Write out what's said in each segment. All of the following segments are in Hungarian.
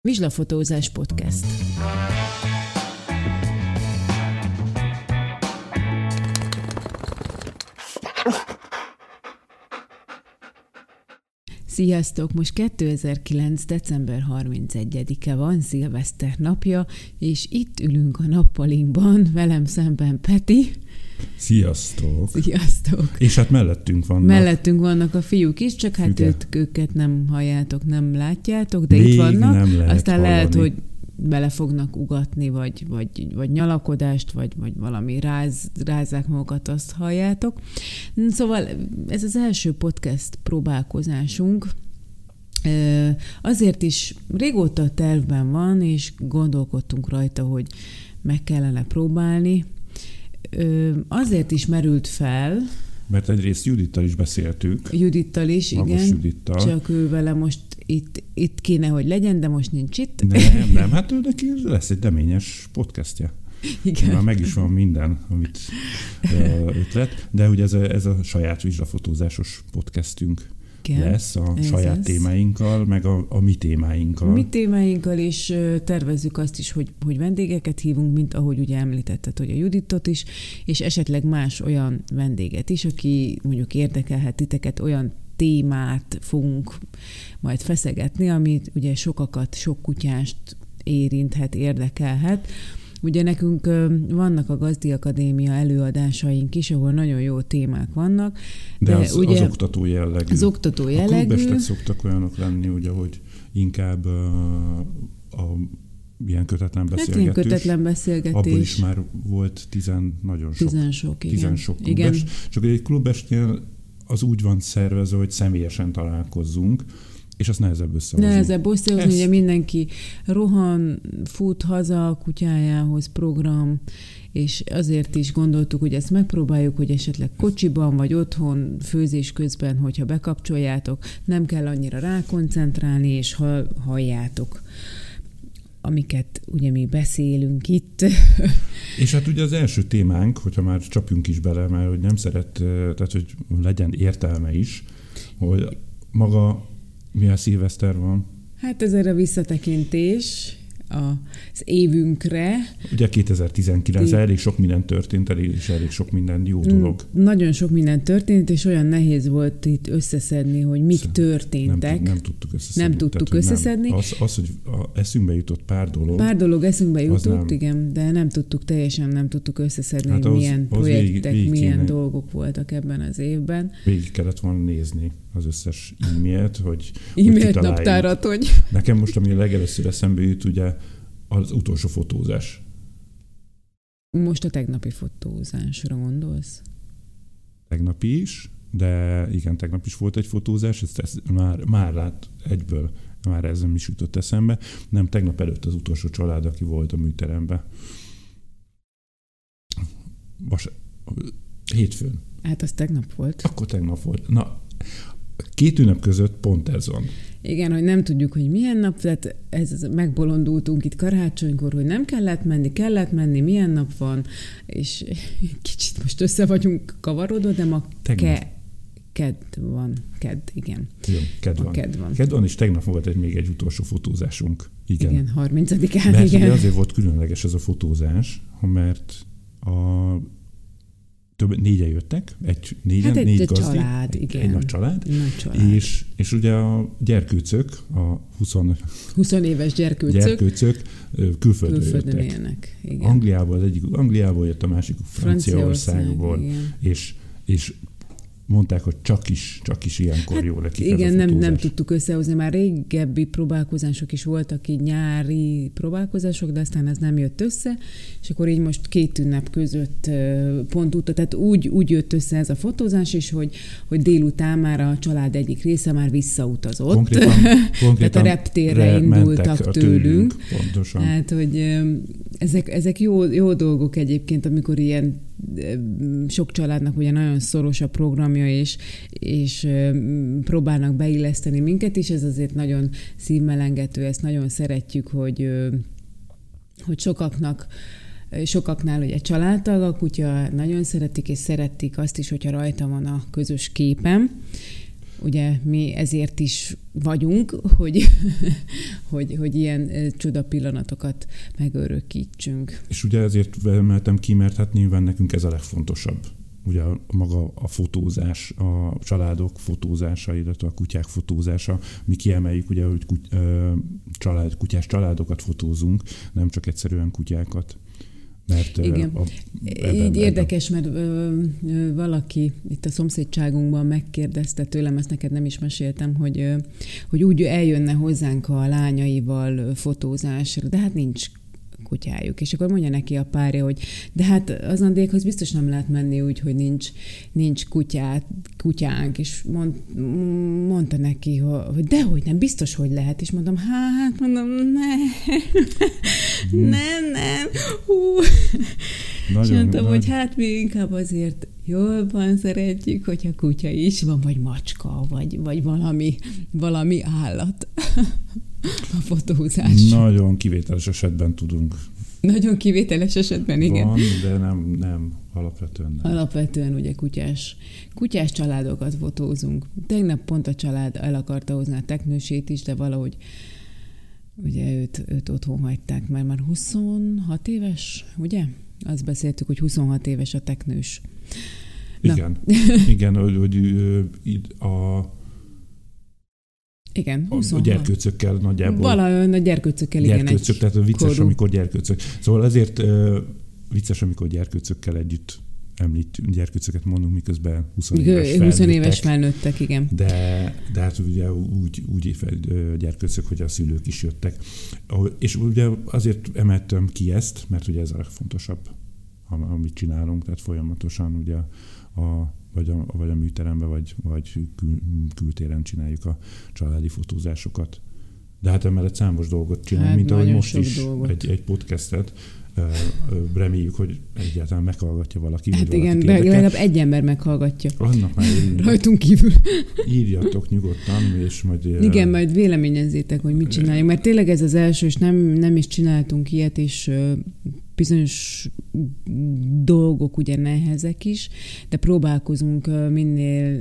Vizsla a fotózás podcast. Sziasztok! Most 2009. december 31-e van, szilveszter napja, és itt ülünk a nappalinkban, velem szemben Peti. Sziasztok! Sziasztok! És hát mellettünk vannak. Mellettünk vannak a fiúk is, csak hát őket nem halljátok, nem látjátok, de még itt vannak. Nem lehet aztán hallani. Lehet, hogy bele fognak ugatni, vagy nyalakodást, vagy valami rázzák magukat, azt halljátok. Szóval ez az első podcast próbálkozásunk. Azért is régóta tervben van, és gondolkodtunk rajta, hogy meg kellene próbálni. Azért is merült fel... Mert egyrészt Judittal is beszéltük. Judittal is, Magos igen. Judittal. Csak ő vele most itt kéne, hogy legyen, de most nincs itt. Nem, hát ő neki lesz egy deményes podcastja. Igen. Már meg is van minden, amit ötlet. De ugye ez a saját vizsrafotózásos podcastünk. Igen, lesz a saját lesz. Témáinkkal, meg a mi témáinkkal. A mi témáinkkal, és tervezzük azt is, hogy vendégeket hívunk, mint ahogy ugye említetted, hogy a Juditot is, és esetleg más olyan vendéget is, aki mondjuk érdekelhet titeket, olyan témát fogunk majd feszegetni, amit ugye sokakat, sok kutyást érinthet, érdekelhet. Ugye nekünk vannak a Gazdi Akadémia előadásaink is, ahol nagyon jó témák vannak. De az, ugye, az oktató jellegű. Az oktató jellegű. A klubestek szoktak olyanok lenni, ugye, hogy inkább ilyen kötetlen beszélgetés. Hát ilyen kötetlen beszélgetés. Abból is már volt tizen sok klubest. Igen. Csak egy klubestnél az úgy van szervezve, hogy személyesen találkozzunk, és azt nehezebb összehozni. Ugye mindenki rohan, fut haza a kutyájához, program, és azért is gondoltuk, hogy ezt megpróbáljuk, hogy esetleg kocsiban vagy otthon, főzés közben, hogyha bekapcsoljátok, nem kell annyira rákoncentrálni, és halljátok, amiket ugye mi beszélünk itt. És hát ugye az első témánk, hogyha már csapjunk is bele, mert hogy nem szeret, tehát hogy legyen értelme is, hogy maga milyen szilveszter van? Hát ez erre visszatekintés az évünkre. Ugye 2019 elég sok minden történt, és elég sok minden jó dolog. Nagyon sok minden történt, és olyan nehéz volt itt összeszedni, hogy mik történtek. Nem tudtuk összeszedni. Az, hogy eszünkbe jutott pár dolog. Pár dolog eszünkbe jutott, igen, de nem tudtuk összeszedni, hát milyen projektek, milyen dolgok voltak ebben az évben. Végig kellett volna nézni az összes e-mailt, hogy e-mailt naptárat, hogy... Nekem most, ami a legelőször eszembe jut, ugye az utolsó fotózás. Most a tegnapi fotózásra gondolsz? Tegnapi is, de igen, tegnap is volt egy fotózás, ezt már lát egyből, már ez nem is jutott eszembe. Nem, tegnap előtt az utolsó család, aki volt a műteremben. Hétfőn. Hát az tegnap volt. Akkor tegnap volt. Na, két ünnep között pont ez van. Igen, hogy nem tudjuk, hogy milyen nap, tehát ez megbolondultunk itt karácsonykor, hogy nem kellett menni, milyen nap van, és kicsit most össze vagyunk kavarodva, de ma kedd van. Kedd van, és tegnap volt még egy utolsó fotózásunk. Igen, 30-án. Mert igen. Azért volt különleges ez a fotózás, mert négyen jöttek, négy gazdi, család, egy nagy család, és ugye a gyerkőcök, a 20 éves gyerkőcök külföldön élnek. Angliából az egyik, Angliából jött a másik, Franciaországból, és mondták, hogy csak is ilyenkor jó nekik ez a fotózás. Igen, nem tudtuk összehozni, már régebbi próbálkozások is voltak, így nyári próbálkozások, de aztán ez nem jött össze, és akkor így most két ünnep között pont utat, tehát úgy jött össze ez a fotózás is, hogy délután már a család egyik része már visszautazott. Konkrétan tehát a reptérre indultak tőlünk. Pontosan. Hát, hogy ezek jó dolgok egyébként, amikor ilyen sok családnak ugye nagyon szoros a programja, és próbálnak beilleszteni minket is, ez azért nagyon szívmelengető, ezt nagyon szeretjük, hogy sokaknál ugye családtag a kutya, nagyon szeretik, és szeretik azt is, hogyha rajta van a közös képen. ugye mi ezért is vagyunk, hogy ilyen csoda pillanatokat megörökítsünk. És ugye ezért emeltem ki, mert hát nyilván nekünk ez a legfontosabb. Ugye maga a fotózás, a családok fotózása, illetve a kutyák fotózása. Mi kiemeljük, ugye, hogy kutyás családokat fotózunk, nem csak egyszerűen kutyákat. Mert igen, így érdekes, mert valaki itt a szomszédságunkban megkérdezte tőlem, ezt neked nem is meséltem, hogy úgy eljönne hozzánk a lányaival fotózásra, de hát nincs kutyájuk. És akkor mondja neki a párja, hogy de hát azandékhoz biztos nem lehet menni úgy, hogy nincs kutyánk. És mondta neki, hogy dehogy nem, biztos, hogy lehet. És mondom, nem. És mondtam, hogy hát mi inkább azért jobban szeretjük, hogyha kutya is van, vagy macska, vagy valami állat. A fotózás. Nagyon kivételes esetben tudunk. Nagyon kivételes esetben, igen. Van, de nem alapvetően nem. Alapvetően ugye kutyás családokat fotózunk. Tegnap pont a család el akarta hozni a teknősét is, de valahogy ugye őt otthon hagyták, mert már 26 éves, ugye? Azt beszéltük, hogy 26 éves a teknős. Igen. Igen, igen, 26. A gyerkőcökkel nagyjából. Valahol a gyerkőcökkel, igen. Gyerkőcök, tehát vicces, amikor gyerkőcök. Szóval ezért vicces, amikor gyerkőcökkel együtt említünk, gyerkőcöket mondunk, miközben 20 éves felnőttek, igen. De hát ugye úgy gyerkőcök, hogy a szülők is jöttek. És ugye azért emeltem ki ezt, mert ugye ez a legfontosabb, amit csinálunk, tehát folyamatosan ugye vagy a műteremben, vagy kültéren csináljuk a családi fotózásokat. De hát emellett számos dolgot csinálunk, mint ahogy most is egy podcastet. Reméljük, hogy egyáltalán meghallgatja valaki. Hát igen, legalább egy ember meghallgatja. Annak már rajtunk kívül. Írjatok nyugodtan, és majd... Igen, majd véleményezzétek, hogy mit csináljuk, mert tényleg ez az első, és nem is csináltunk ilyet, és bizonyos dolgok ugye nehezek is, de próbálkozunk minél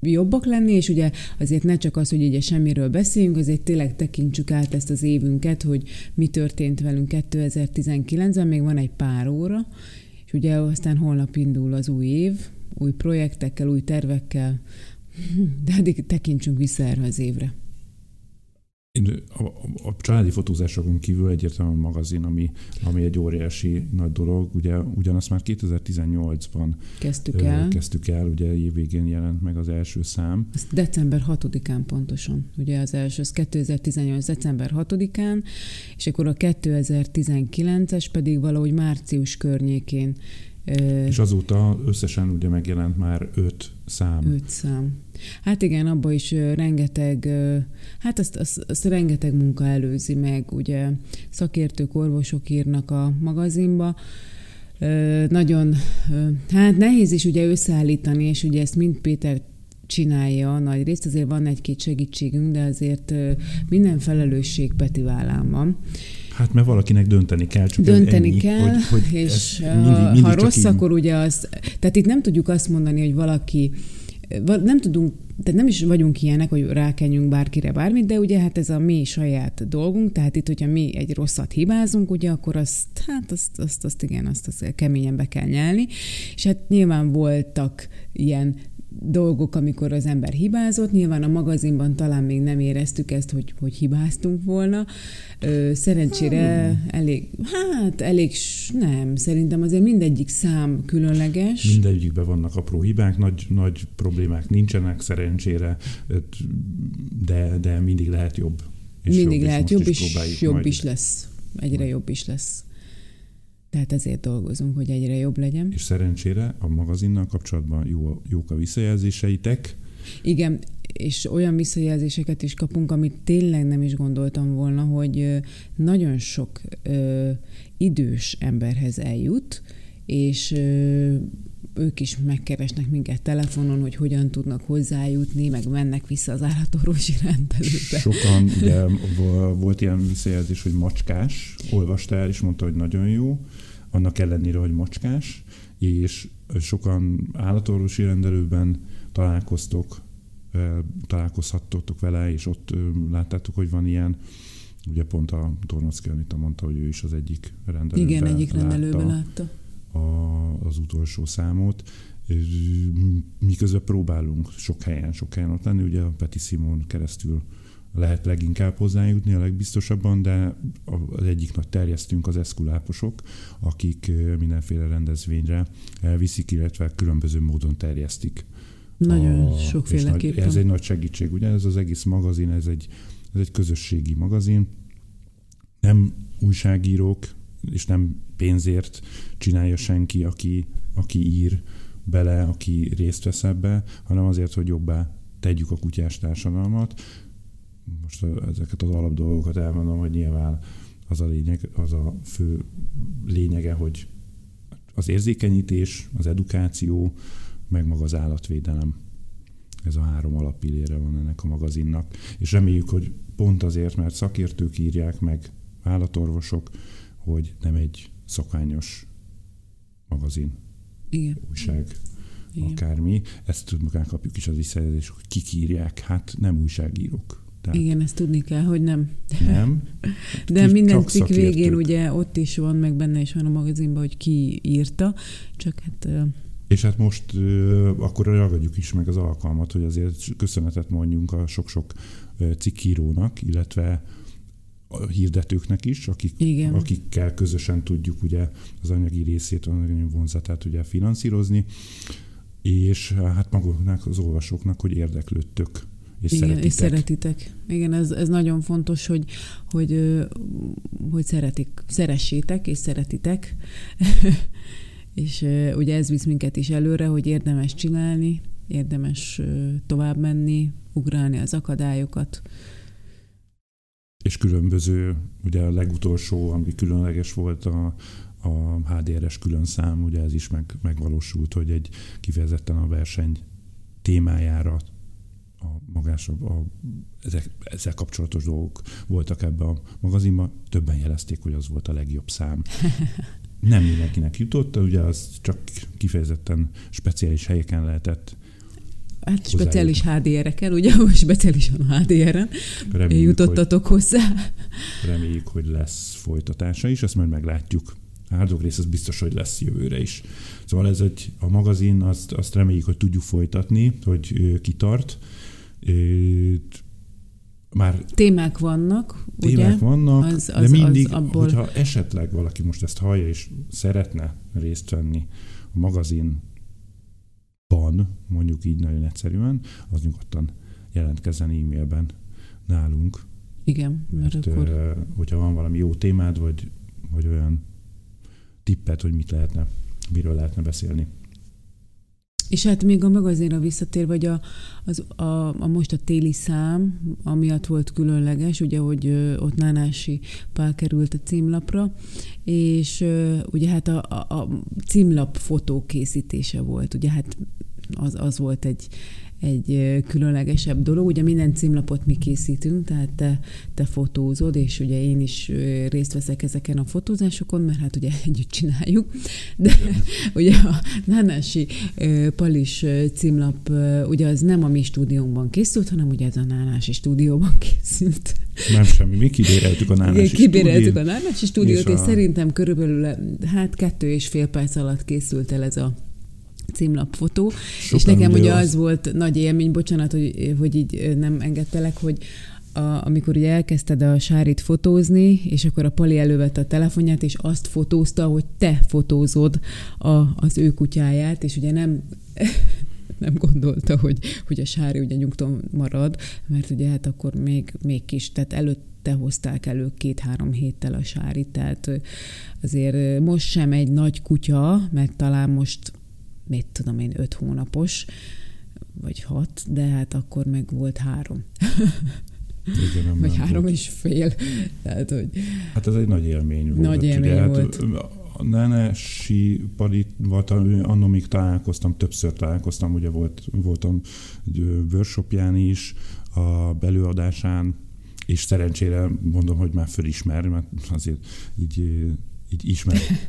jobbak lenni, és ugye azért ne csak az, hogy ugye semmiről beszéljünk, azért tényleg tekintsük át ezt az évünket, hogy mi történt velünk 2019-ben, még van egy pár óra, és ugye aztán holnap indul az új év, új projektekkel, új tervekkel, de addig tekintsünk vissza erre az évre. A családi fotózásokon kívül egyértelműen a magazin, ami egy óriási nagy dolog. Ugye, ugyanazt már 2018-ban kezdtük el, ugye évvégén jelent meg az első szám. Ez december 6-án pontosan. Ugye az első, az 2018. december 6-án, és akkor a 2019-es pedig valahogy március környékén. És azóta összesen ugye megjelent már 5 szám. 5 szám. Hát igen, abban is rengeteg, hát azt rengeteg munka előzi meg, ugye szakértők, orvosok írnak a magazinba. Nagyon, hát nehéz is ugye összeállítani, és ugye ezt mind Péter csinálja nagy részt, azért van egy-két segítségünk, de azért minden felelősség Peti vállán van. Hát mert valakinek dönteni kell. Csak dönteni ennyi, kell, hogy és mindig ha rossz, akkor ugye az... Tehát itt nem tudjuk azt mondani, hogy valaki... Nem tudunk, tehát nem is vagyunk ilyenek, hogy rákenjünk bárkire bármit, de ugye hát ez a mi saját dolgunk, tehát itt, hogyha mi egy rosszat hibázunk, ugye akkor azt keményen be kell nyelni. És hát nyilván voltak ilyen dolgok, amikor az ember hibázott. Nyilván a magazinban talán még nem éreztük ezt, hogy hibáztunk volna. Szerencsére elég nem. Szerintem azért mindegyik szám különleges. Mindegyikben vannak apró hibák, nagy problémák nincsenek szerencsére, de mindig lehet jobb. És mindig jobb, lehet jobb, és jobb is lesz. Egyre jobb is lesz. Tehát ezért dolgozunk, hogy egyre jobb legyen. És szerencsére a magazinnal kapcsolatban jók a visszajelzéseitek. Igen, és olyan visszajelzéseket is kapunk, amit tényleg nem is gondoltam volna, hogy nagyon sok idős emberhez eljut, és ők is megkeresnek minket telefonon, hogy hogyan tudnak hozzájutni, meg mennek vissza az állatorvosi rendelőbe. Sokan, ugye volt ilyen visszajelzés, hogy macskás, olvasta el, és mondta, hogy nagyon jó, annak ellenére, hogy macskás, és sokan állatorvosi rendelőben találkoztok találkozhattok vele, és ott láttátok, hogy van ilyen. Ugye pont a Tornóczky Anita mondta, hogy ő is az egyik rendelőben látta. Igen, egyik rendelőben látta. Az utolsó számot. Miközben próbálunk sok helyen ott lenni, ugye a Peti Simon keresztül lehet leginkább hozzájutni, a legbiztosabban, de az egyik nagy terjesztünk az eszkuláposok, akik mindenféle rendezvényre elviszik, illetve különböző módon terjesztik. Nagyon sokféleképpen. Ez egy nagy segítség, ugye ez az egész magazin, ez egy közösségi magazin. Nem újságírók, és nem pénzért csinálja senki, aki ír bele, aki részt vesz ebbe, hanem azért, hogy jobbá tegyük a kutyás társadalmat. Most ezeket az alapdolgokat elmondom, hogy nyilván az a lényeg, az a fő lényege, hogy az érzékenyítés, az edukáció, meg maga az állatvédelem. Ez a 3 alappillére van ennek a magazinnak. És reméljük, hogy pont azért, mert szakértők írják meg, állatorvosok, hogy nem egy szokványos magazin, igen, újság, igen, akármi. Ezt tudjuk, elkapjuk is az visszajelzést, hogy kik írják, hát nem újságírók. Tehát igen, ezt tudni kell, hogy nem. Nem. De minden cikk végén ugye ott is van, meg benne is van a magazinban, hogy ki írta, csak hát... És hát most akkor ragadjuk is meg az alkalmat, hogy azért köszönetet mondjunk a sok-sok cikkírónak, illetve a hirdetőknek is, akikkel közösen tudjuk ugye az anyagi részét, az anyagi vonzatát ugye finanszírozni, és hát maguknak, az olvasóknak, hogy érdeklődtök, és igen, szeretitek. És szeretitek. Igen, ez nagyon fontos, hogy szeressétek, és szeretitek. És ugye ez visz minket is előre, hogy érdemes csinálni, érdemes tovább menni, ugrálni az akadályokat. És különböző, ugye a legutolsó, ami különleges volt a HDR-es külön szám, ugye ez is megvalósult, hogy egy kifejezetten a verseny témájára ezzel kapcsolatos dolgok voltak ebben a magazinban. Többen jelezték, hogy az volt a legjobb szám. Nem mindenkinek jutott, ugye az csak kifejezetten speciális helyeken lehetett. Hát speciális HDR-eken, ugye, speciálisan a HDR-en jutottatok hozzá. Reméljük, hogy lesz folytatása is, ezt majd meglátjuk. A hárdog rész az biztos, hogy lesz jövőre is. Szóval ez a magazin, azt reméljük, hogy tudjuk folytatni, hogy kitart. Már témák vannak, ugye? De mindig, abból... hogyha esetleg valaki most ezt hallja, és szeretne részt venni a magazinban, mondjuk így nagyon egyszerűen, az nyugodtan jelentkezzen e-mailben nálunk. Igen. Mert akkor... hogyha van valami jó témád, vagy olyan tippet, hogy miről lehetne beszélni. És hát még a magazinra visszatér, vagy most a téli szám, amiatt volt különleges, ugye, hogy ott Nánási Pál került a címlapra, és ugye hát a címlap fotókészítése volt, ugye hát az volt egy különlegesebb dolog. Ugye minden címlapot mi készítünk, tehát te fotózod, és ugye én is részt veszek ezeken a fotózásokon, mert hát ugye együtt csináljuk. De ugye a Nánási Palis címlap, ugye az nem a mi stúdiónkban készült, hanem ugye ez a Nánási stúdióban készült. Nem semmi, mi kibéreltük a Nánási stúdiót. Kibéreltük a Nánási stúdiót, és szerintem körülbelül 2,5 perc alatt készült el ez a címlapfotó, és nekem ugye az volt nagy élmény, bocsánat, hogy így nem engedtelek, hogy amikor ugye elkezdted a Sárit fotózni, és akkor a Pali elővette a telefonját, és azt fotózta, hogy te fotózod az ő kutyáját, és ugye nem gondolta, hogy a Sári ugye nyugton marad, mert ugye hát akkor még kis, tehát előtte hozták elő 2-3 héttel a Sárit, tehát azért most sem egy nagy kutya, mert talán most mit tudom én, 5 hónapos, vagy 6, de hát akkor meg volt 3. Igen, vagy 3,5. Tehát, hogy... Hát ez egy nagy élmény volt. Nagy élmény ugye, volt. Hát, a Nánási Palit, anno még többször találkoztam, ugye voltam egy workshopján is, a belőadásán, és szerencsére mondom, hogy már fölismer, mert azért így így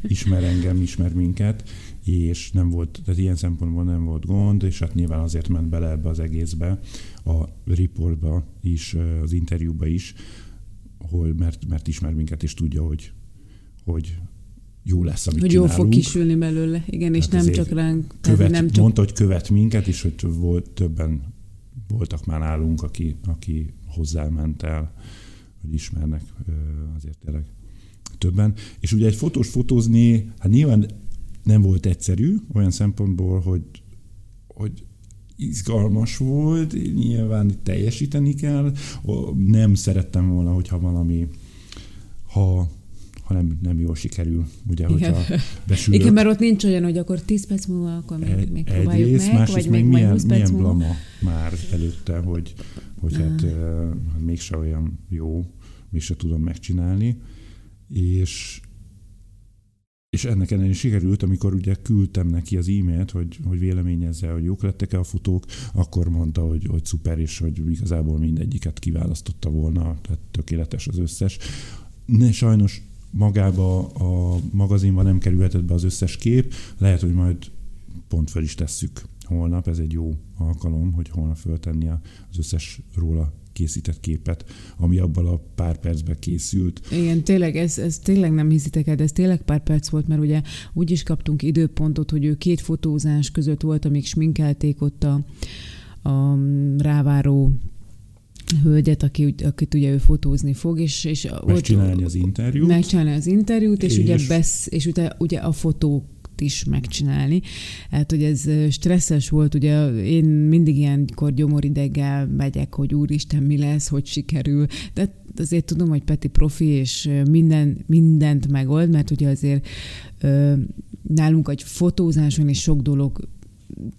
ismer engem, ismer minket, és nem volt, tehát ilyen szempontból nem volt gond, és hát nyilván azért ment bele ebbe az egészbe, a riportba is, az interjúba is, hol, mert ismer minket, és tudja, hogy jó lesz, amit hogy csinálunk. Hogy jól fog kisülni belőle, igen, hát és nem csak ránk. Mondta, hogy követ minket, és hogy többen voltak már nálunk, aki hozzáment el, hogy ismernek azért tényleg többen. És ugye egy fotós fotózni, hát nyilván nem volt egyszerű, olyan szempontból, hogy izgalmas volt, nyilván teljesíteni kell. Nem szerettem volna, hogyha valami, ha nem jól sikerül, ugye, hogyha besülök. Igen, mert ott nincs olyan, hogy akkor 10 perc múlva, akkor még próbáljuk rész, meg, vagy még majd 20 perc múlva. Milyen blama már előtte, hogy hát mégse olyan jó, mégse tudom megcsinálni. És ennek ellenére sikerült, amikor ugye küldtem neki az e-mailt, hogy véleményezze, hogy jók lettek-e a fotók, akkor mondta, hogy szuper, és hogy igazából mindegyiket kiválasztotta volna, tehát tökéletes az összes. Ne, sajnos magába a magazinban nem kerülhetett be az összes kép, lehet, hogy majd pont föl is tesszük holnap, ez egy jó alkalom, hogy holnap föltenni az összes róla készített képet, ami abban a pár percben készült. Igen, tényleg, ez tényleg nem hiszitek el, de ez tényleg pár perc volt, mert ugye úgy is kaptunk időpontot, hogy ő két fotózás között volt, amíg sminkelték ott a ráváró hölgyet, akit ugye ő fotózni fog, és megcsinálni az interjút. Megcsinálni az interjút, és ugye ugye a fotók is megcsinálni. Hát, hogy ez stresszes volt, ugye én mindig ilyenkor gyomorideggel megyek, hogy úristen, mi lesz, hogy sikerül. De azért tudom, hogy Peti profi, és mindent megold, mert ugye azért nálunk egy fotózáson is sok dolog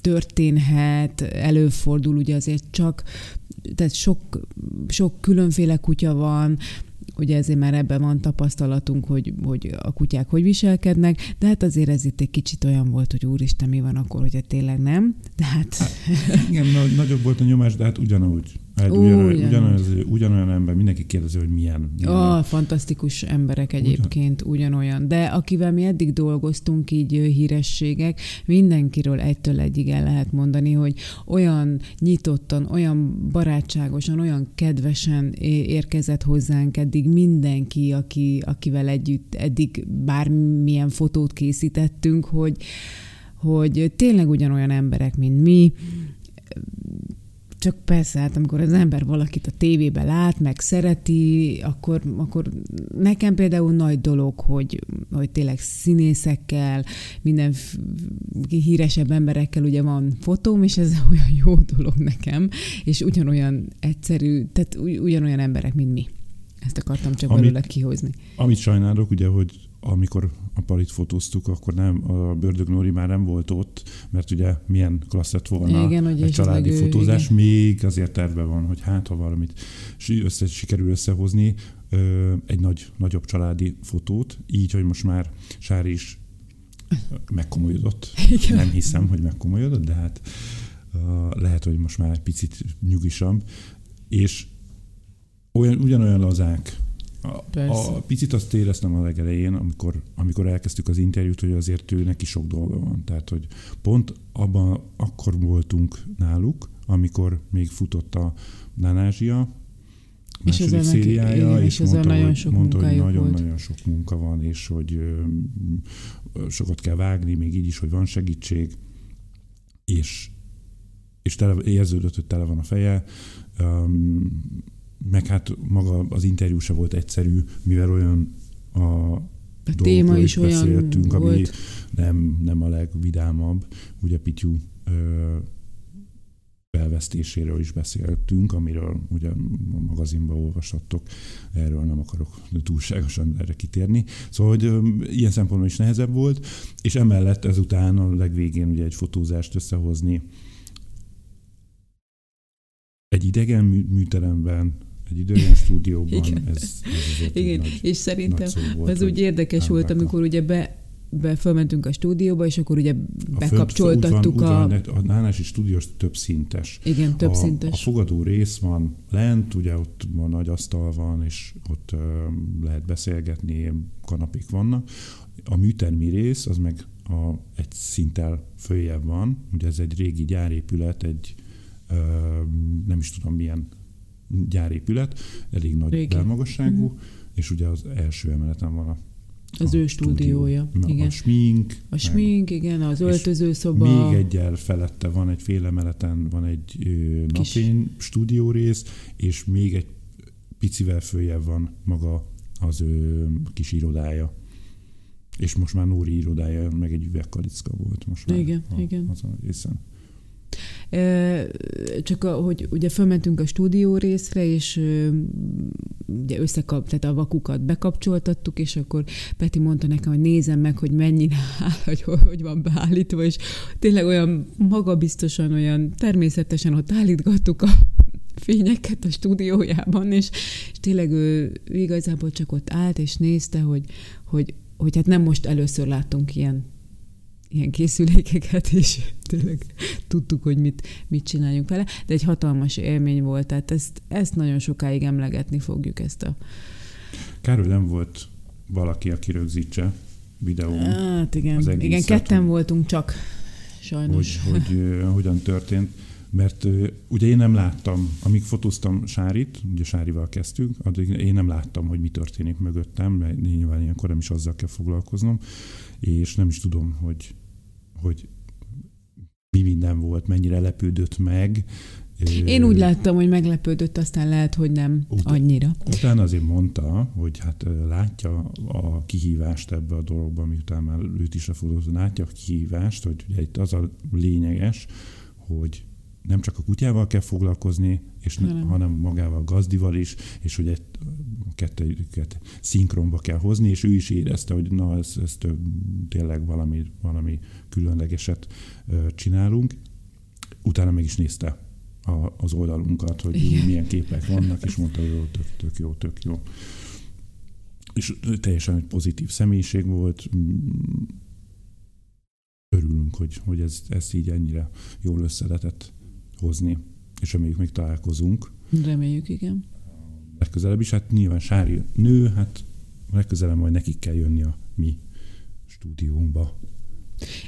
történhet, előfordul, ugye azért tehát sok különféle kutya van, ugye ezért már ebben van tapasztalatunk, hogy a kutyák hogy viselkednek, de hát azért ez itt egy kicsit olyan volt, hogy úristen, mi van akkor, hogyha tényleg nem. De hát... Igen, nagyobb volt a nyomás, de hát ugyanúgy. Hát ugyanolyan ember, mindenki kérdezi, hogy milyen. Fantasztikus emberek egyébként, ugyanolyan. De akivel mi eddig dolgoztunk, így hírességek, mindenkiről egytől egyig el lehet mondani, hogy olyan nyitottan, olyan barátságosan, olyan kedvesen érkezett hozzánk eddig mindenki, akivel együtt eddig bármilyen fotót készítettünk, hogy tényleg ugyanolyan emberek, mint mi. Csak persze, hát amikor az ember valakit a tévében lát, meg szereti, akkor nekem például nagy dolog, hogy tényleg színészekkel, minden híresebb emberekkel ugye van fotóm, és ez olyan jó dolog nekem, és ugyanolyan egyszerű, tehát ugyanolyan emberek, mint mi. Ezt akartam csak belőle kihozni. Amit sajnálok, ugye, hogy amikor a Palit fotóztuk, akkor nem, a Bördög Nóri már nem volt ott, mert ugye milyen klassz lett volna, igen, egy családi fotózás, igen. Még azért tervben van, hogy hát ha valamit sikerül összehozni egy nagyobb családi fotót, így, hogy most már Sári is megkomolyodott. Igen. Nem hiszem, hogy megkomolyodott, de hát lehet, hogy most már egy picit nyugisabb, és ugyanolyan lazák. A picit azt éreztem a legelején, amikor elkezdtük az interjút, hogy azért ő neki sok dolga van. Tehát, hogy pont abban akkor voltunk náluk, amikor még futott a Nánásia második szériája, és mondta, hogy nagyon-nagyon sok munka van, és hogy sokat kell vágni, még így is, hogy van segítség, és érződött, hogy tele van a feje, meg hát maga az interjú se volt egyszerű, mivel olyan a téma is beszéltünk, olyan ami nem a legvidámabb. Ugye Pityu elvesztéséről is beszéltünk, amiről ugye a magazinban olvashattok, erről nem akarok túlságosan erre kitérni. Szóval, hogy ilyen szempontból is nehezebb volt, és emellett ezután a legvégén ugye egy fotózást összehozni egy idegen műteremben, egy idegen stúdióban. Igen, ez igen. Nagy, és szerintem nagy szó volt, ez úgy érdekes volt, amikor ugye fölmentünk a stúdióba, és akkor ugye bekapcsoltattuk a Nánási stúdiós többszintes. Igen, többszintes. A fogadó rész van lent, ugye ott van, nagy asztal van, és ott lehet beszélgetni, kanapék vannak. A műtermi rész, az meg egy szinttel följebb van, ugye ez egy régi gyárépület, egy nem is tudom milyen gyárépület, elég nagy belmagasságú, és ugye az első emeleten van az ő stúdiója. Igen. A smink, igen, az öltözőszoba. Még egyel felette van egy fél emeleten, van egy napfény stúdió rész, és még egy picivel följebb van maga az ő kis irodája. És most már Nóri irodája, meg egy üvegkalicka volt most már. Igen. Azon csak hogy ugye fölmentünk a stúdió részre, és ugye tehát a vakukat bekapcsoltattuk, és akkor Peti mondta nekem, hogy nézem meg, hogy mennyire áll, hogy van beállítva, és tényleg olyan magabiztosan, olyan természetesen ott állítgattuk a fényeket a stúdiójában, és tényleg ő igazából csak ott állt, és nézte, hogy hát nem most először láttunk ilyen készülékeket, és tényleg tudtuk, hogy mit csináljunk vele, de egy hatalmas élmény volt, tehát ezt nagyon sokáig emlegetni fogjuk, ezt a... Kár, hogy nem volt valaki, aki rögzítse videón. Hát igen, ketten voltunk csak, sajnos. Hogy hogyan történt, mert ugye én nem láttam, amíg fotóztam Sárit, ugye Sárival kezdtünk, addig én nem láttam, hogy mi történik mögöttem, mert nyilván ilyenkor nem is azzal kell foglalkoznom, és nem is tudom, hogy mi minden volt, mennyire lepődött meg. Én úgy láttam, hogy meglepődött, aztán lehet, hogy nem annyira. Utána azért mondta, hogy hát látja a kihívást ebbe a dologba, miután már őt is lefotózott, látja a kihívást, hogy ugye itt az a lényeges, hogy nem csak a kutyával kell foglalkozni, hanem magával, Gazdival is, és hogy egy kettőket szinkronba kell hozni, és ő is érezte, hogy na, ezt tényleg valami különlegeset csinálunk. Utána meg is nézte az oldalunkat, hogy milyen képek vannak, és mondta, hogy tök jó. És teljesen egy pozitív személyiség volt. Örülünk, hogy ezt így ennyire jól össze lehetett hozni, és reméljük még találkozunk. Reméljük, igen. Legközelebb is, hát nyilván Sári nő, hát legközelebb majd nekik kell jönni a mi stúdiónkba.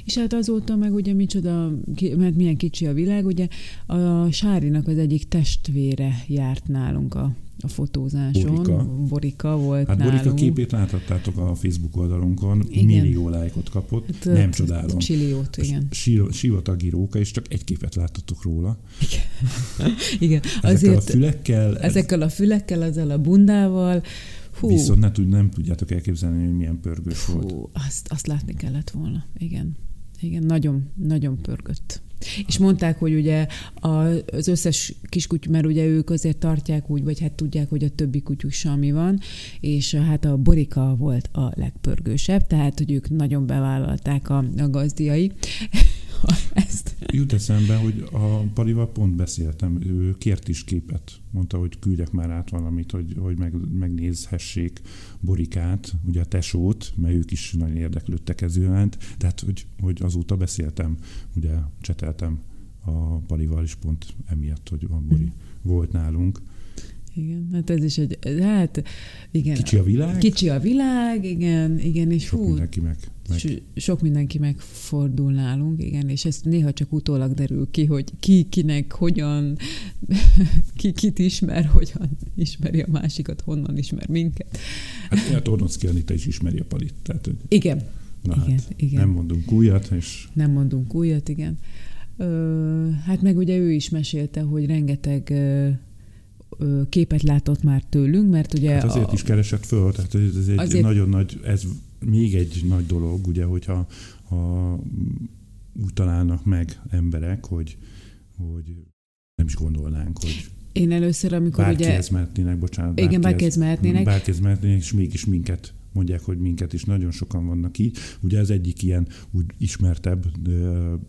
És hát azóta meg ugye micsoda, mert milyen kicsi a világ, ugye a Sárinak az egyik testvére járt nálunk a fotózáson. Borika volt hát nálunk. Borika képét láthattátok a Facebook oldalunkon, igen. Millió lájkot kapott, hát, nem csodálom. Csiliót, igen. Sivatagi róka, és csak egy képet láttatok róla. Igen. Ezekkel a fülekkel, azzal a bundával. Hú. Viszont nem tudjátok elképzelni, hogy milyen pörgős volt. Azt látni kellett volna. Igen, nagyon, nagyon pörgött. És mondták, hogy ugye az összes kiskutya, mert ugye ők azért tartják úgy, vagy hát tudják, hogy a többi kutyussal mi van, és hát a Borika volt a legpörgősebb, tehát, hogy ők nagyon bevállalták a gazdiai. Ezt. Jut eszembe, hogy a Parival pont beszéltem, ő kért is képet, mondta, hogy küldjek már át valamit, hogy megnézhessék Borikát, ugye a tesót, mert ők is nagyon érdeklődtek ez iránt, tehát hogy azóta beszéltem, ugye cseteltem a Parival is pont emiatt, hogy a Bori volt nálunk. Igen, hát ez is igen. Kicsi a világ, igen, és Sok mindenki megfordul nálunk, igen, és ezt néha csak utólag derül ki, hogy ki kinek, hogyan, ki kit ismer, hogyan ismeri a másikat, honnan ismer minket. Hát a Tornóczky Anita is ismeri a Palit, tehát, hogy... Igen. Igen. Nem mondunk újat, igen. Hát meg ugye ő is mesélte, hogy rengeteg képet látott már tőlünk, mert ugye... Hát azért is keresett föl, tehát ez egy nagyon nagy, ez még egy nagy dolog, ugye, hogyha úgy találnak meg emberek, hogy nem is gondolnánk, hogy én először, amikor bárkihez mehetnének, és mégis minket mondják, hogy minket is nagyon sokan vannak így. Ugye az egyik ilyen úgy ismertebb,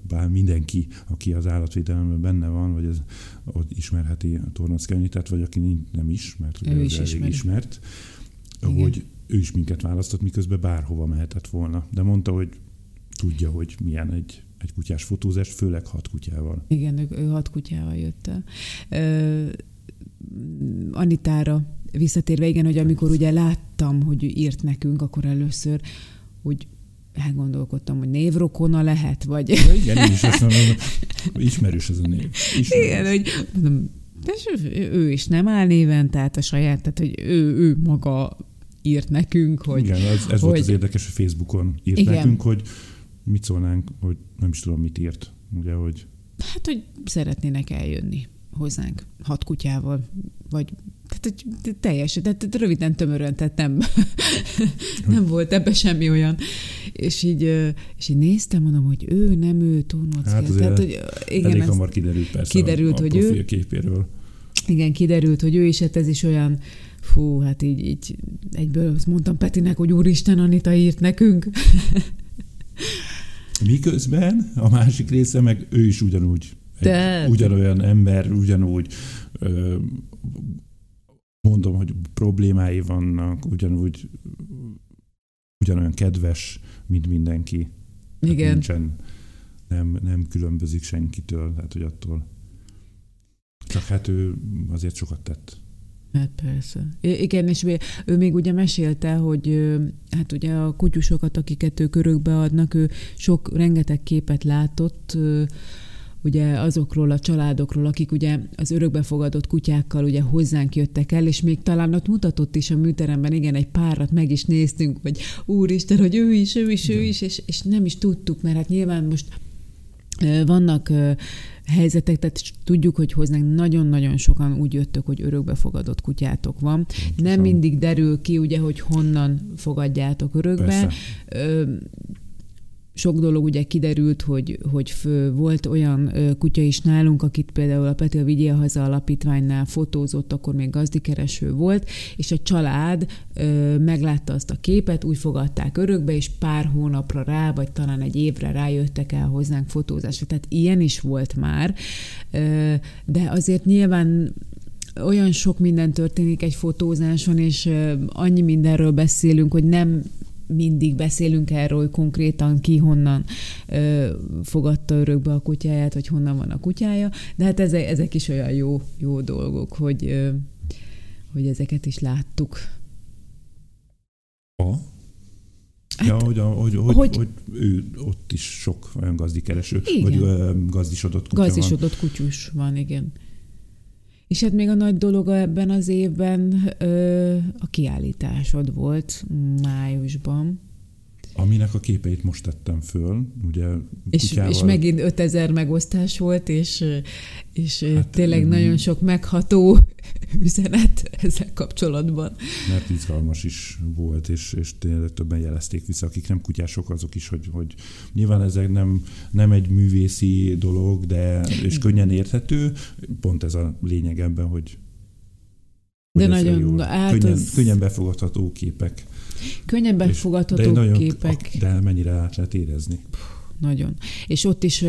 bár mindenki, aki az állatvédelemben benne van, vagy ez ott ismerheti a Tornóczky Anitát, vagy aki nem is, mert ugye ő is elég ismert, hogy ő is minket választott, miközben bárhova mehetett volna. De mondta, hogy tudja, hogy milyen egy kutyás fotózás, főleg 6 kutyával. Igen, ő 6 kutyával jött el. Anitára visszatérve, igen, hogy amikor ugye láttam, hogy ő írt nekünk, akkor először, hogy elgondolkodtam, hogy névrokona lehet, vagy... Ja, igen, is azt mondom, ismerős ez a név. Ismerős. Igen, hogy mondom, ő is nem áll néven, tehát a saját, tehát hogy ő maga írt nekünk, hogy... Igen, ez volt az érdekes, hogy Facebookon írt nekünk, hogy mit szólnánk, hogy nem is tudom, mit írt, ugye, hogy... Hát, hogy szeretnének eljönni hozzánk 6 kutyával, vagy... Tehát, hogy teljesen, tehát röviden, tömören, tehát nem volt ebben semmi olyan. És így néztem, mondom, hogy ő, nem ő, Tornóczky. Hát azért elég hamar kiderült persze a profilképéről. Igen, kiderült, hogy ő is, hát ez is olyan, fú, hát így egyből azt mondtam Petinek, hogy úristen, Anita írt nekünk. Miközben a másik része meg ő is ugyanúgy. Ugyanolyan ember, ugyanúgy... Mondom, hogy problémái vannak, ugyanolyan kedves, mint mindenki. Igen. Hát nincsen, nem különbözik senkitől, tehát hogy attól. Csak hát ő azért sokat tett. Hát persze. Igen, és ő még ugye mesélte, hogy hát ugye a kutyusokat, akiket ő körökbe adnak, ő rengeteg képet látott, ugye azokról a családokról, akik ugye az örökbefogadott kutyákkal ugye hozzánk jöttek el, és még talán ott mutatott is a műteremben, igen, egy párat meg is néztünk, hogy úristen, hogy ő is, és nem is tudtuk, mert hát nyilván most vannak helyzetek, tehát tudjuk, hogy hozzánk nagyon-nagyon sokan úgy jöttök, hogy örökbefogadott kutyátok van. Nem mindig derül ki, ugye, hogy honnan fogadjátok örökbe. Persze. Sok dolog ugye kiderült, hogy volt olyan kutya is nálunk, akit például a Peti a Vigyélhaza alapítványnál fotózott, akkor még gazdikereső volt, és a család meglátta azt a képet, úgy fogadták örökbe, és pár hónapra rá, vagy talán egy évre rájöttek el hozzánk fotózásra. Tehát ilyen is volt már, de azért nyilván olyan sok minden történik egy fotózáson, és annyi mindenről beszélünk, hogy nem mindig beszélünk erről, hogy konkrétan ki honnan fogadta örökbe a kutyáját, vagy honnan van a kutyája, de hát ezek is olyan jó dolgok, hogy ezeket is láttuk. Hát, ja, hogy ő ott is sok olyan gazdikereső, vagy gazdisodott kutya van. Gazdisodott kutyus van, igen. És hát még a nagy dolog ebben az évben a kiállításod volt májusban. Aminek a képeit most tettem föl, ugye kutyával. És megint 5000 megosztás volt, és hát, tényleg nagyon sok megható üzenet ezzel kapcsolatban. Mert izgalmas is volt, és tényleg többen jelezték vissza, akik nem kutyások, azok is, hogy nyilván ez nem egy művészi dolog, de és könnyen érthető. Pont ez a lényeg ebben, hogy de nagyon jól, könnyen befogadható képek. Könnyen befogadható képek. De mennyire át lehet érezni. Nagyon. És ott is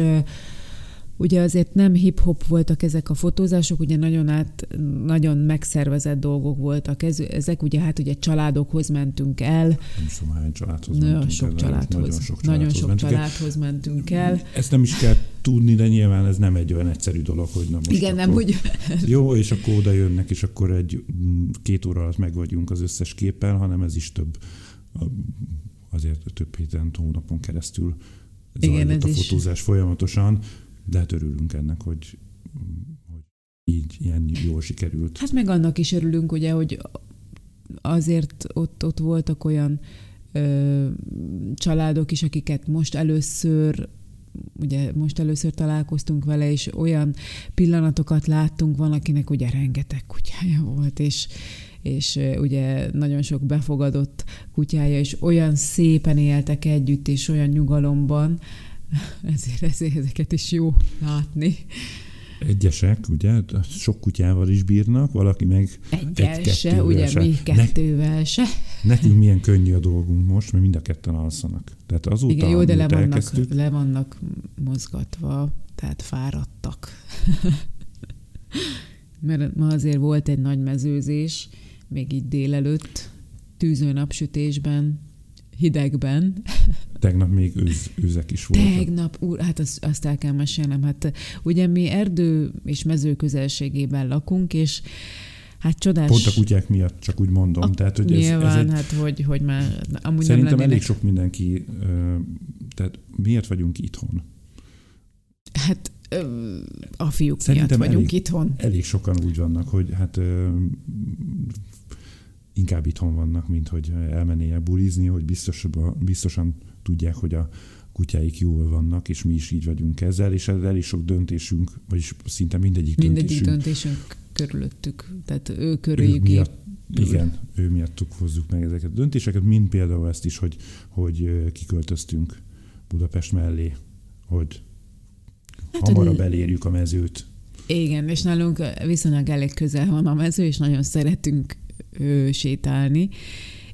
ugye azért nem hip-hop voltak ezek a fotózások, ugye nagyon megszervezett dolgok voltak ezek, ugye hát ugye családokhoz mentünk el. Nem is tudom, hány családhoz mentünk Nagyon sok családhoz mentünk el. Ezt nem is kell tudni, de nyilván ez nem egy olyan egyszerű dolog, hogy na most igen, nem úgy. Jó, és akkor oda jönnek, és akkor 2 óra alatt meg vagyunk az összes képpel, hanem ez is több, azért több héten, hónapon keresztül zajlott a fotózás folyamatosan. De hát örülünk ennek, hogy így ilyen jól sikerült. Hát meg annak is örülünk, ugye, hogy azért ott voltak olyan családok is, akiket most először találkoztunk vele, és olyan pillanatokat láttunk, van, akinek ugye rengeteg kutyája volt, és ugye nagyon sok befogadott kutyája, és olyan szépen éltek együtt, és olyan nyugalomban, ezért ezeket is jó látni. Egyesek, ugye? Sok kutyával is bírnak, valaki meg kettővel se. Nekünk milyen könnyű a dolgunk most, mert mind a ketten alszanak. Tehát azóta, igen, jó, de le vannak mozgatva, tehát fáradtak. Mert ma azért volt egy nagy mezőzés, még így délelőtt. tűző napsütésben, hidegben. Tegnap még őzek is voltak. Tegnap, hát azt el kell mesélnem. Hát ugye mi erdő és mező közelségében lakunk, és hát csodás. Pont a kutyák miatt, csak úgy mondom. Tehát, hogy nyilván, ez egy... hát hogy már amúgy szerintem nem elég sok mindenki, tehát miért vagyunk itthon? Hát a fiúk szerintem miatt vagyunk itthon. Elég sokan úgy vannak, hogy hát inkább itthon vannak, mint hogy elmennének bulizni, hogy biztosan tudják, hogy a kutyáik jól vannak, és mi is így vagyunk ezzel, és ezzel is sok döntésünk, vagyis szinte mindegyik döntésünk körülöttük, tehát ő körüljük. Igen, ő miattuk hozzuk meg ezeket a döntéseket, mint például ezt is, hogy kiköltöztünk Budapest mellé, hogy hát hamarabb elérjük a mezőt. Igen, és nálunk viszonylag elég közel van a mező, és nagyon szeretünk sétálni,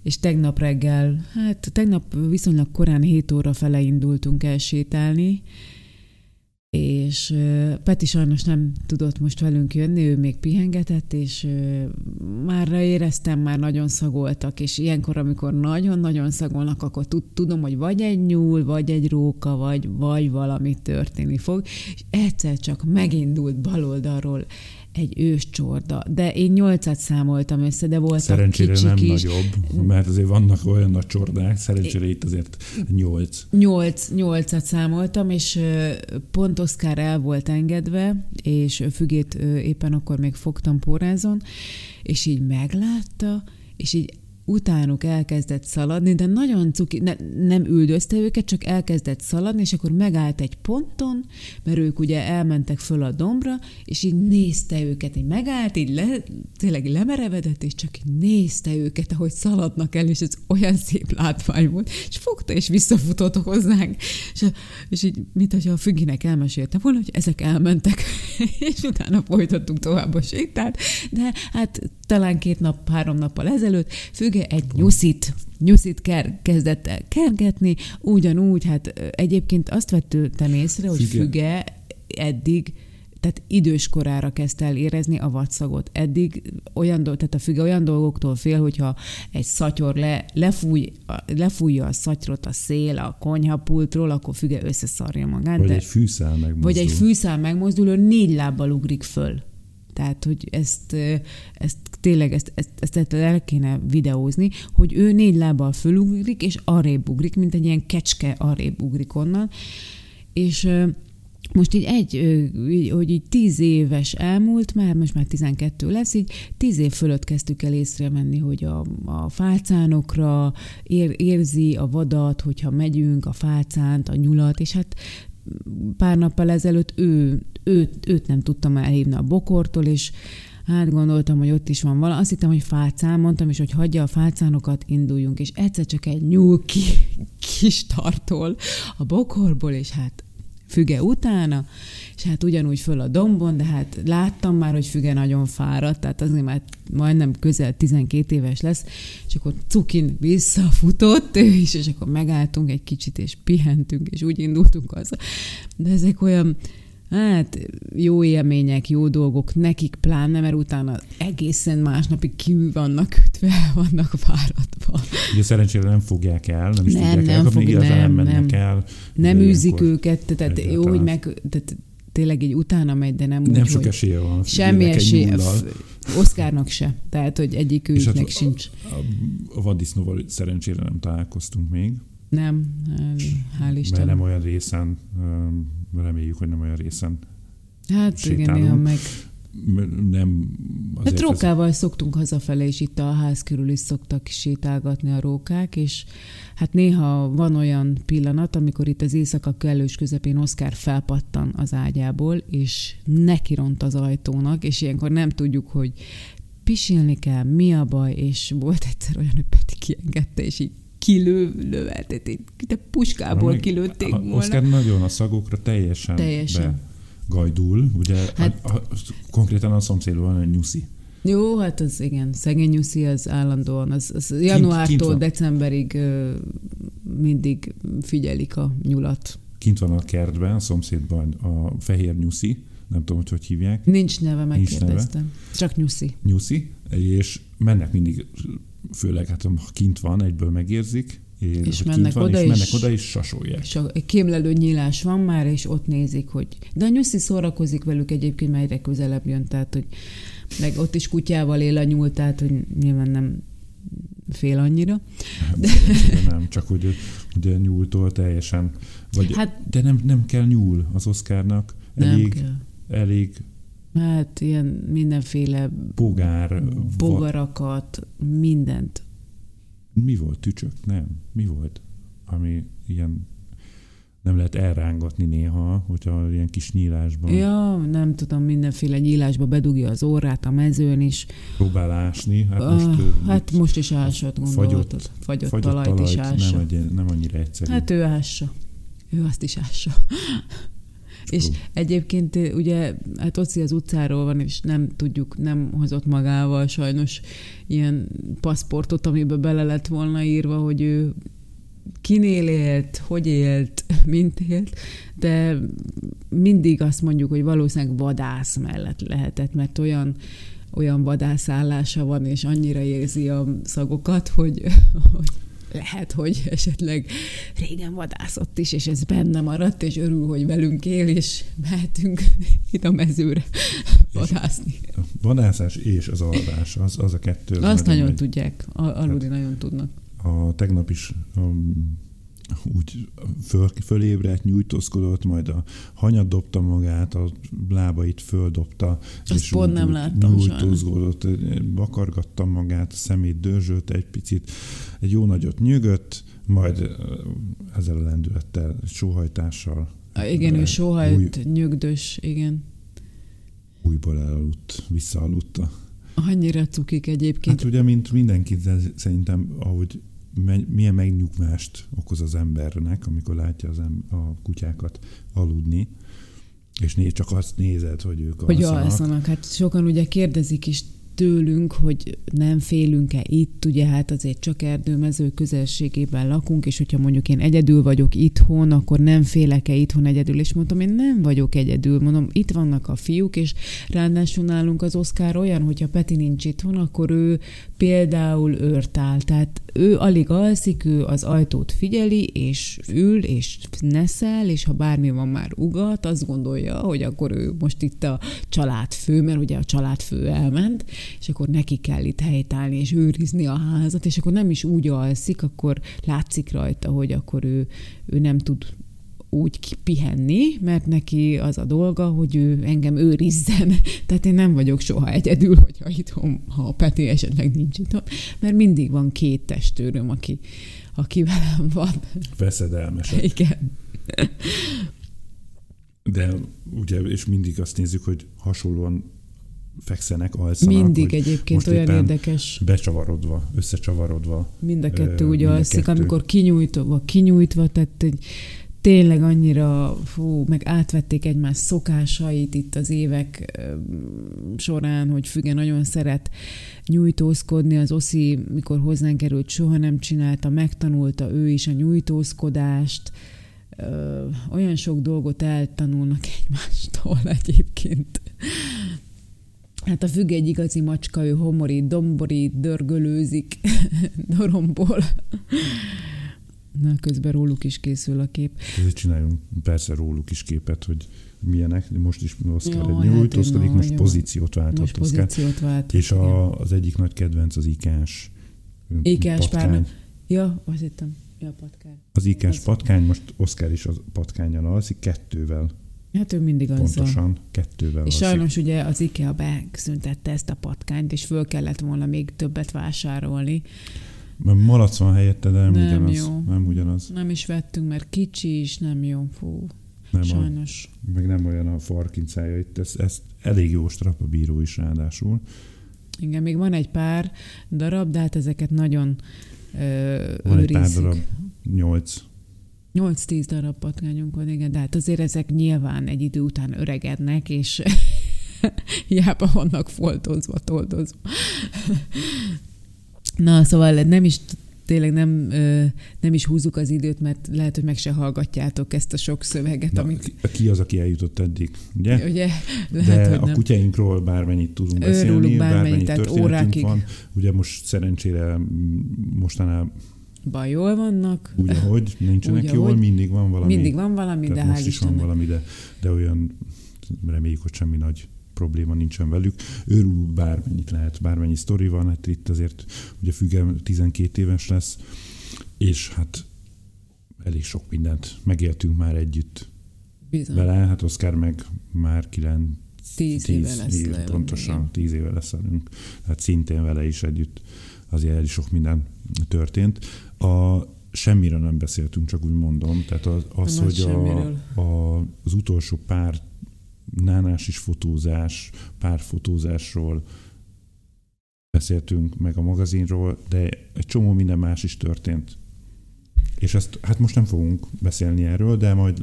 és tegnap reggel, hát tegnap viszonylag korán 7 óra fele indultunk el sétálni, és Peti sajnos nem tudott most velünk jönni, ő még pihengetett, és már nagyon szagoltak, és ilyenkor, amikor nagyon-nagyon szagolnak, akkor tudom, hogy vagy egy nyúl, vagy egy róka, vagy valami történni fog, és egyszer csak megindult baloldalról egy őscsorda, de én 8-at számoltam össze, de voltak szerencsére kicsik nem is. Nagyobb, mert azért vannak olyan nagy csordák, szerencsére itt azért 8-at számoltam, és pont Oszkár el volt engedve, és fügét éppen akkor még fogtam pórázon, és így meglátta, és így utánuk elkezdett szaladni, de nagyon cuki, nem üldözte őket, csak elkezdett szaladni, és akkor megállt egy ponton, mert ők ugye elmentek föl a dombra, és így nézte őket, így megállt, így tényleg lemerevedett, és csak így nézte őket, ahogy szaladnak el, és ez olyan szép látvány volt, és fogta, és visszafutott hozzánk, és így, mint hogyha a függinek elmeséltem volna, hogy ezek elmentek, és utána folytattuk tovább a sétát, de hát talán 2-3 nappal ezelőtt Füge egy nyuszit kezdett el kergetni, ugyanúgy, hát egyébként azt vettem észre, hogy Füge eddig, tehát időskorára kezdte el érezni a vadszagot. Eddig tehát a Füge olyan dolgoktól fél, hogyha egy szatyor lefújja a szatyrot a szél a konyhapultról, akkor Füge összeszarja magát. Vagy egy fűszál megmozdul. Ő 4 lábbal ugrik föl. Tehát, hogy ezt tényleg el kéne videózni, hogy ő 4 lábbal fölugrik, és arrébb ugrik, mint egy ilyen kecske arrébb ugrik onnan. És most így hogy így 10 éves elmúlt, most már 12 lesz, így 10 év fölött kezdtük el észrevenni, hogy a fácánokra érzi a vadat, hogyha megyünk, a fácánt, a nyulat, és hát pár nappal ezelőtt őt nem tudtam elhívni a bokortól, és hát gondoltam, hogy ott is van valami. Azt hittem, hogy fácán, mondtam is, hogy hagyja a fácánokat, induljunk, és egyszer csak egy nyúl kis tartol a bokorból, és hát Füge utána, és hát ugyanúgy föl a dombon, de hát láttam már, hogy Füge nagyon fáradt, tehát azért már majdnem közel 12 éves lesz, és akkor cukin visszafutott ő is, és akkor megálltunk egy kicsit, és pihentünk, és úgy indultunk haza. De ezek olyan, hát jó élmények, jó dolgok, nekik pláne, mert utána egészen másnapig ki vannak ütve, vannak fáradva. Ugye szerencsére nem fogják el, nem is tudják elkapni, igazán nem mennek el. Nem űzik őket, tehát jó, hogy tényleg így utána megy, de nem úgy, nem sok esélye van. Semmi esélye. Oszkárnak se. Tehát, hogy egyiküknek hát sincs. A vaddisznóval szerencsére nem találkoztunk még. Nem, hál' Isten. Mert nem olyan részen, reméljük, hogy nem olyan részen sétálunk. Igen, néha meg... Nem, hát rókával szoktunk hazafele, és itt a ház körül is szoktak sétálgatni a rókák, és hát néha van olyan pillanat, amikor itt az éjszaka kellős közepén Oszkár felpattan az ágyából, és nekiront az ajtónak, és ilyenkor nem tudjuk, hogy pisilni kell, mi a baj, és volt egyszer olyan, hogy Peti kiengedte, és így kilöveltették, de puskából kilőtték volna. Oszkár nagyon a szagokra teljesen gajdul, ugye hát, konkrétan a szomszédban van egy nyuszi. Jó, hát az igen, szegény nyuszi az állandóan, az januártól decemberig mindig figyelik a nyulat. Kint van a kertben, a szomszédban a fehér nyuszi, nem tudom, hogy hívják. Nincs neve, megkérdeztem. Csak nyuszi. Nyuszi, és mennek mindig főleg hát kint van, egyből megérzik, és mennek oda és sasolják. És a kémlelő nyílás van már, és ott nézik, hogy... De a nyuszi szórakozik velük egyébként, mert egyre közelebb jön, tehát, hogy meg ott is kutyával él a nyúl, tehát, hogy nyilván nem fél annyira. Nem, csak hogy ugye nyúltól teljesen... Vagy, hát, de nem kell nyúl az Oszkárnak. Elég... Hát ilyen mindenféle... Bogarakat, mindent. Mi volt? Tücsök? Nem. Mi volt? Ami ilyen... Nem lehet elrángatni néha, hogyha ilyen kis nyílásban... Ja, nem tudom, mindenféle nyílásba bedugja az órát a mezőn is. Próbál ásni. Hát most is ásott, gondoltad. Fagyott talajt is ássa. Nem annyira egyszerű. Hát ő ássa. Ő azt is ássa. És egyébként ugye, hát Oci az utcáról van, és nem hozott magával sajnos ilyen paszportot, amiben bele lett volna írva, hogy ő kinél élt, hogy élt, mint élt, de mindig azt mondjuk, hogy valószínűleg vadász mellett lehetett, mert olyan vadászállása van, és annyira érzi a szagokat, hogy lehet, hogy esetleg régen vadászott is, és ez benne maradt, és örül, hogy velünk él, és mehetünk itt a mezőre vadászni. A vadászás és az alvás, az a kettő. Azt nagyon megy. Tudják, aludni nagyon tudnak. A tegnap is úgy fölébredt, nyújtózkodott, majd a hanyat dobta magát, a lábait földobta. Azt pont nem láttam. Nyújtózkodott, vakargatta magát, a szemét dörzsölt egy picit, egy jó nagyot nyögött, majd ezzel a lendülettel, sóhajtással. Igen, ő sóhajt, nyögdös, igen. Újból elaludt, visszaaludta. Annyira cukik egyébként. Hát ugye, mint mindenki, szerintem, ahogy milyen megnyugvást okoz az embernek, amikor látja a kutyákat aludni, és csak azt nézed, hogy ők alszanak. Hát sokan ugye kérdezik is tőlünk, hogy nem félünk-e itt, ugye hát azért csak erdőmező közelségében lakunk, és hogyha mondjuk én egyedül vagyok itthon, akkor nem félek-e itthon egyedül, és mondtam, én nem vagyok egyedül, mondom, itt vannak a fiúk, és ráadásul nálunk az Oszkár olyan, hogyha Peti nincs itthon, akkor ő például őrtál, tehát ő alig alszik, ő az ajtót figyeli, és ül, és neszel, és ha bármi van már ugat, azt gondolja, hogy akkor ő most itt a családfő, mert ugye a családfő elment, és akkor neki kell itt helytállni, és őrizni a házat, és akkor nem is úgy alszik, akkor látszik rajta, hogy akkor ő nem tud úgy pihenni, mert neki az a dolga, hogy ő engem őrizzen. Tehát én nem vagyok soha egyedül, hogyha itthon, ha a Peti esetleg nincs itthon, mert mindig van két testőröm, aki velem van. Veszedelmesek. Igen. De ugye, és mindig azt nézzük, hogy hasonlóan fekszenek, alszanak. Mindig egyébként olyan érdekes. Becsavarodva, összecsavarodva. Mind a kettő úgy alszik, amikor kinyújtva, tehát tényleg annyira, meg átvették egymás szokásait itt az évek során, hogy Füge nagyon szeret nyújtózkodni. Az Oszi, mikor hozzánk került, soha nem csinálta, megtanulta ő is a nyújtózkodást. Olyan sok dolgot eltanulnak egymástól egyébként. Hát a Füge egy igazi macska, ő homorít, domborít, dörgölőzik, dorombol. Na, közben róluk is készül a kép. Ezért csináljunk persze róluk is képet, hogy milyenek. Most is Oszkár egy nyújtózkodik, hát most pozíciót válthat Oszkár. És az egyik nagy kedvenc az ikás patkány. Ja, azt hittem. Ja, patkány. Az ikás patkány, most Oszkár is a patkánnyal alszik, kettővel. Hát ő mindig azzal. Pontosan, kettővel. És sajnos ugye az IKEA beszüntette ezt a patkányt, és föl kellett volna még többet vásárolni. Malac van helyette, de nem ugyanaz. Nem is vettünk, mert kicsi is, nem jó. Fú, nem sajnos. Meg nem olyan a farkincája itt. Ezt elég jó strapabíró is ráadásul. Igen, még van egy pár darab, de hát ezeket nagyon őrizik. Van egy pár darab, 8-10 darab patkányunk van, igen, de hát azért ezek nyilván egy idő után öregednek, és hiába vannak foltozva, toldozva. Na, szóval nem is tényleg nem is húzzuk az időt, mert lehet, hogy meg se hallgatjátok ezt a sok szöveget. Na, amit... Ki az, aki eljutott eddig, ugye? Lehet, de a kutyáinkról bármennyit tudunk beszélni, bármennyit történetünk órákig van. Ugye most szerencsére mostanában jól vannak. Úgy, ahogy nincsenek jól, mindig van valami. Mindig van valami, de most is van valami, de olyan reméljük, hogy semmi nagy probléma nincsen velük. Őrül bármennyit lehet, bármennyi sztori van, hát itt azért ugye Füge 12 éves lesz, és hát elég sok mindent megéltünk már együtt. Bizony. Vele, hát Oszkár meg már 10 éve lesz velünk. Hát szintén vele is együtt azért elég sok minden történt. Semmire nem beszéltünk, csak úgy mondom. Tehát az hogy az utolsó pár nánásis fotózás, párfotózásról beszéltünk, meg a magazinról, de egy csomó minden más is történt. És ezt, hát most nem fogunk beszélni erről, de majd...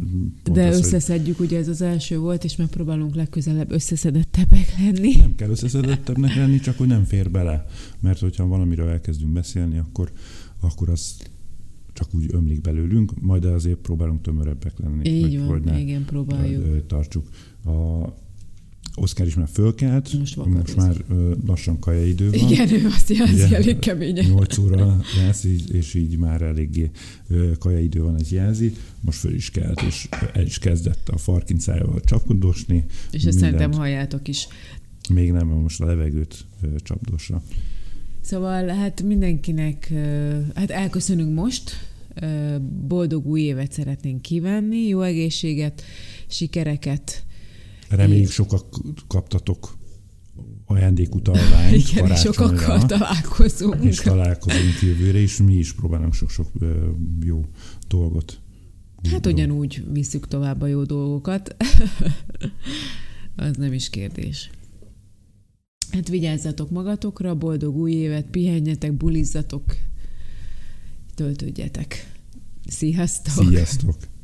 De összeszedjük, hogy... ugye ez az első volt, és megpróbálunk legközelebb összeszedettebbek lenni. Nem kell összeszedettebbnek lenni, csak hogy nem fér bele. Mert hogyha valamiről elkezdünk beszélni, akkor az csak úgy ömlik belőlünk, majd azért próbálunk tömörebbek lenni. Így van, igen, próbáljuk. Tartsuk. Oszkár is már fölkelt, most már lassan kajaidő van. Igen, ő azt jelzi, elég keményen. 8 óra lesz, és így már eléggé kajaidő van, ez jelzi. Most föl is kelt, és el is kezdett a farkincájával csapkodosni. És ezt szerintem halljátok is. Még nem, most a levegőt csapdosra. Szóval hát mindenkinek, hát elköszönünk most, boldog új évet szeretnénk kívánni, jó egészséget, sikereket. Reméljük, sokak kaptatok ajándékutalványt karácsonyra. Sokakkal találkozunk. És találkozunk jövőre, és mi is próbálunk sok-sok jó dolgot. Hát ugyanúgy visszük tovább a jó dolgokat. Az nem is kérdés. Hát vigyázzatok magatokra, boldog új évet, pihenjetek, bulizzatok, töltődjetek. Sziasztok! Sziasztok!